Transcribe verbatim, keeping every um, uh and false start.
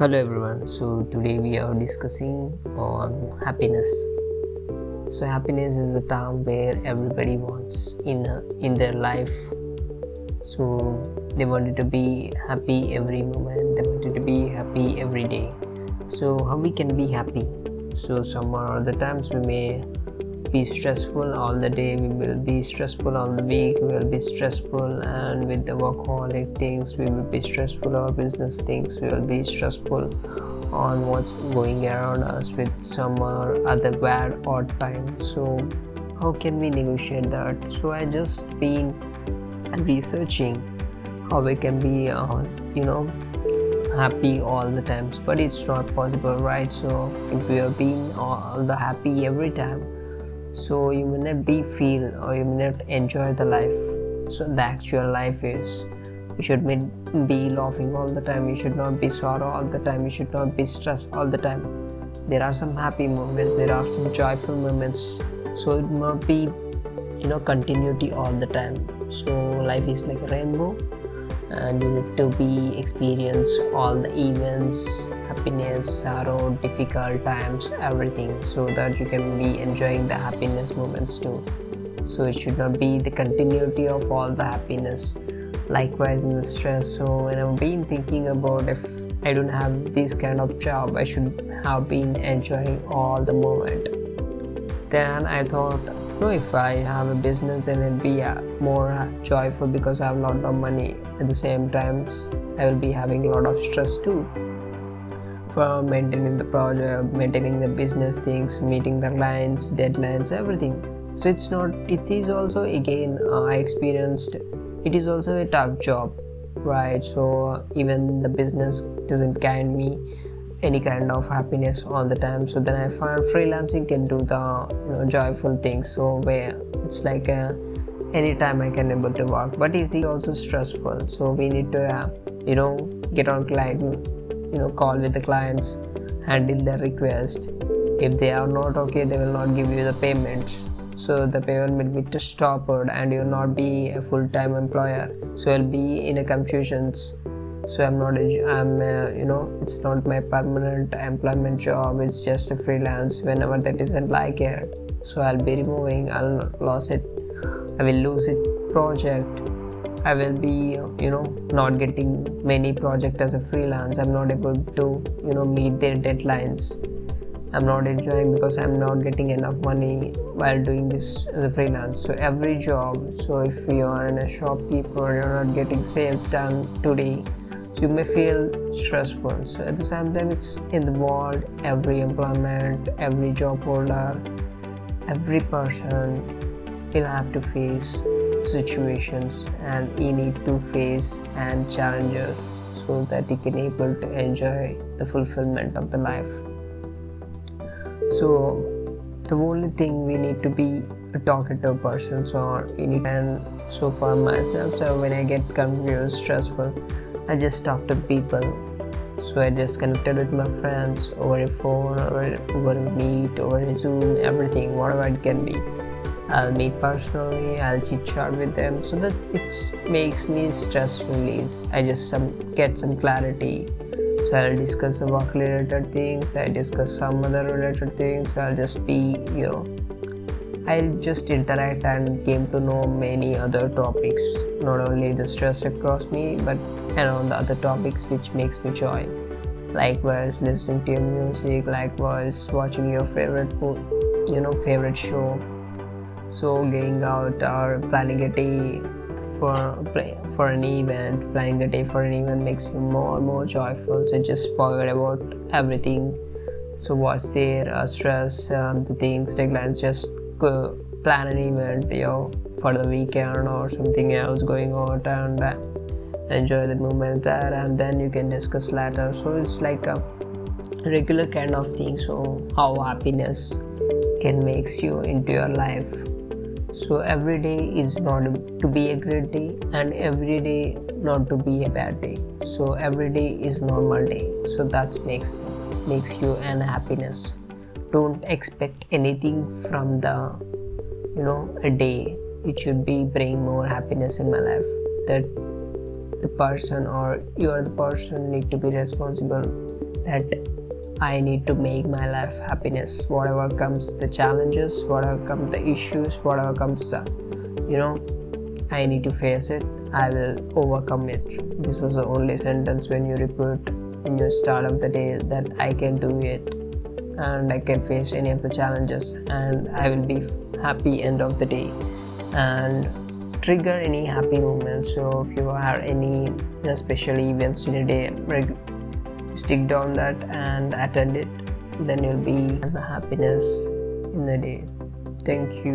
Hello everyone, so today we are discussing on happiness. So happiness is a term where everybody wants in a, in their life. So they wanted to be happy every moment, they wanted to be happy every day. So how we can be happy? So some are the times we may be stressful all the day, we will be stressful all the week, we will be stressful, and with the workaholic things we will be stressful, our business things we will be stressful on what's going around us with some or other bad odd time. So how can we negotiate that? So I just been researching how we can be uh, you know happy all the times, but it's not possible, right? So if we are being all the happy every time, so you may not be feel or you may not enjoy the life. So the actual life is, you should be laughing all the time, you should not be sorrow all the time, you should not be stressed all the time. There are some happy moments, there are some joyful moments, so it not be you know continuity all the time. So life is like a rainbow and you need to be experience all the events, happiness, sorrow, difficult times, everything, so that you can be enjoying the happiness moments too. So it should not be the continuity of all the happiness. Likewise in the stress, so when I've been thinking about if I don't have this kind of job, I should have been enjoying all the moment. Then I thought, no, if I have a business, then it'll be more joyful because I have a lot of money. At the same time, I will be having a lot of stress too, from maintaining the project, maintaining the business things, meeting the lines, deadlines, everything. So it's not, it is also again, uh, I experienced, it is also a tough job, right? So even the business doesn't guide me any kind of happiness all the time. So then I found freelancing can do the you know, joyful things, so where it's like a, anytime I can able to work, but is it also stressful? So we need to uh, you know get on client, you know call with the clients, handle their request. If they are not okay, they will not give you the payment, so the payment will be stopped and you will not be a full-time employer, so you'll be in a confusions. So I'm not, I'm, uh, you know, it's not my permanent employment job, it's just a freelance. Whenever that isn't like it, so I'll be removing, I'll lose it, I will lose it project. I will be, you know, not getting many projects as a freelance. I'm not able to, you know, meet their deadlines. I'm not enjoying because I'm not getting enough money while doing this as a freelance. So every job, so if you are in a shopkeeper, you're not getting sales done today, you may feel stressful. So at the same time, it's in the world, every employment, every job holder, every person will have to face situations, and he need to face and challenges, so that he can able to enjoy the fulfillment of the life. So the only thing we need to be a talkative person, so we need, and so for myself, so when I get confused, stressful, I just talk to people. So I just connected with my friends over a phone, over, over a meet, over a Zoom, everything, whatever it can be. I'll meet personally, I'll chit chat with them, so that it makes me stress release. I just some, get some clarity. So I'll discuss the work related things, I discuss some other related things, so I'll just be, you know, I'll just interact and came to know many other topics, not only the stress across me, but around the other topics which makes me joy. Likewise listening to your music, likewise watching your favorite food, you know favorite show. So going out or planning a day for for an event, planning a day for an event makes you more and more joyful. So just forget about everything. So what's there, uh, stress, um, the things, deadlines, just Uh, plan an event, you know, for the weekend or something else, going out and uh, enjoy the moment there, and then you can discuss later. So it's like a regular kind of thing, so how happiness can makes you into your life. So every day is not to be a great day, and every day not to be a bad day. So every day is normal day, so that makes makes you an happiness. Don't expect anything from the you know a day. It should be bring more happiness in my life, that the person or you're the person need to be responsible that I need to make my life happiness, whatever comes the challenges, whatever comes the issues, whatever comes the, you know, I need to face it, I will overcome it. This was the only sentence when you repeat in your start of the day, that I can do it and I can face any of the challenges and I will be happy end of the day, and trigger any happy moments. So if you have any special events in a day, stick down that and attend it, then you'll be in the happiness in the day. Thank you.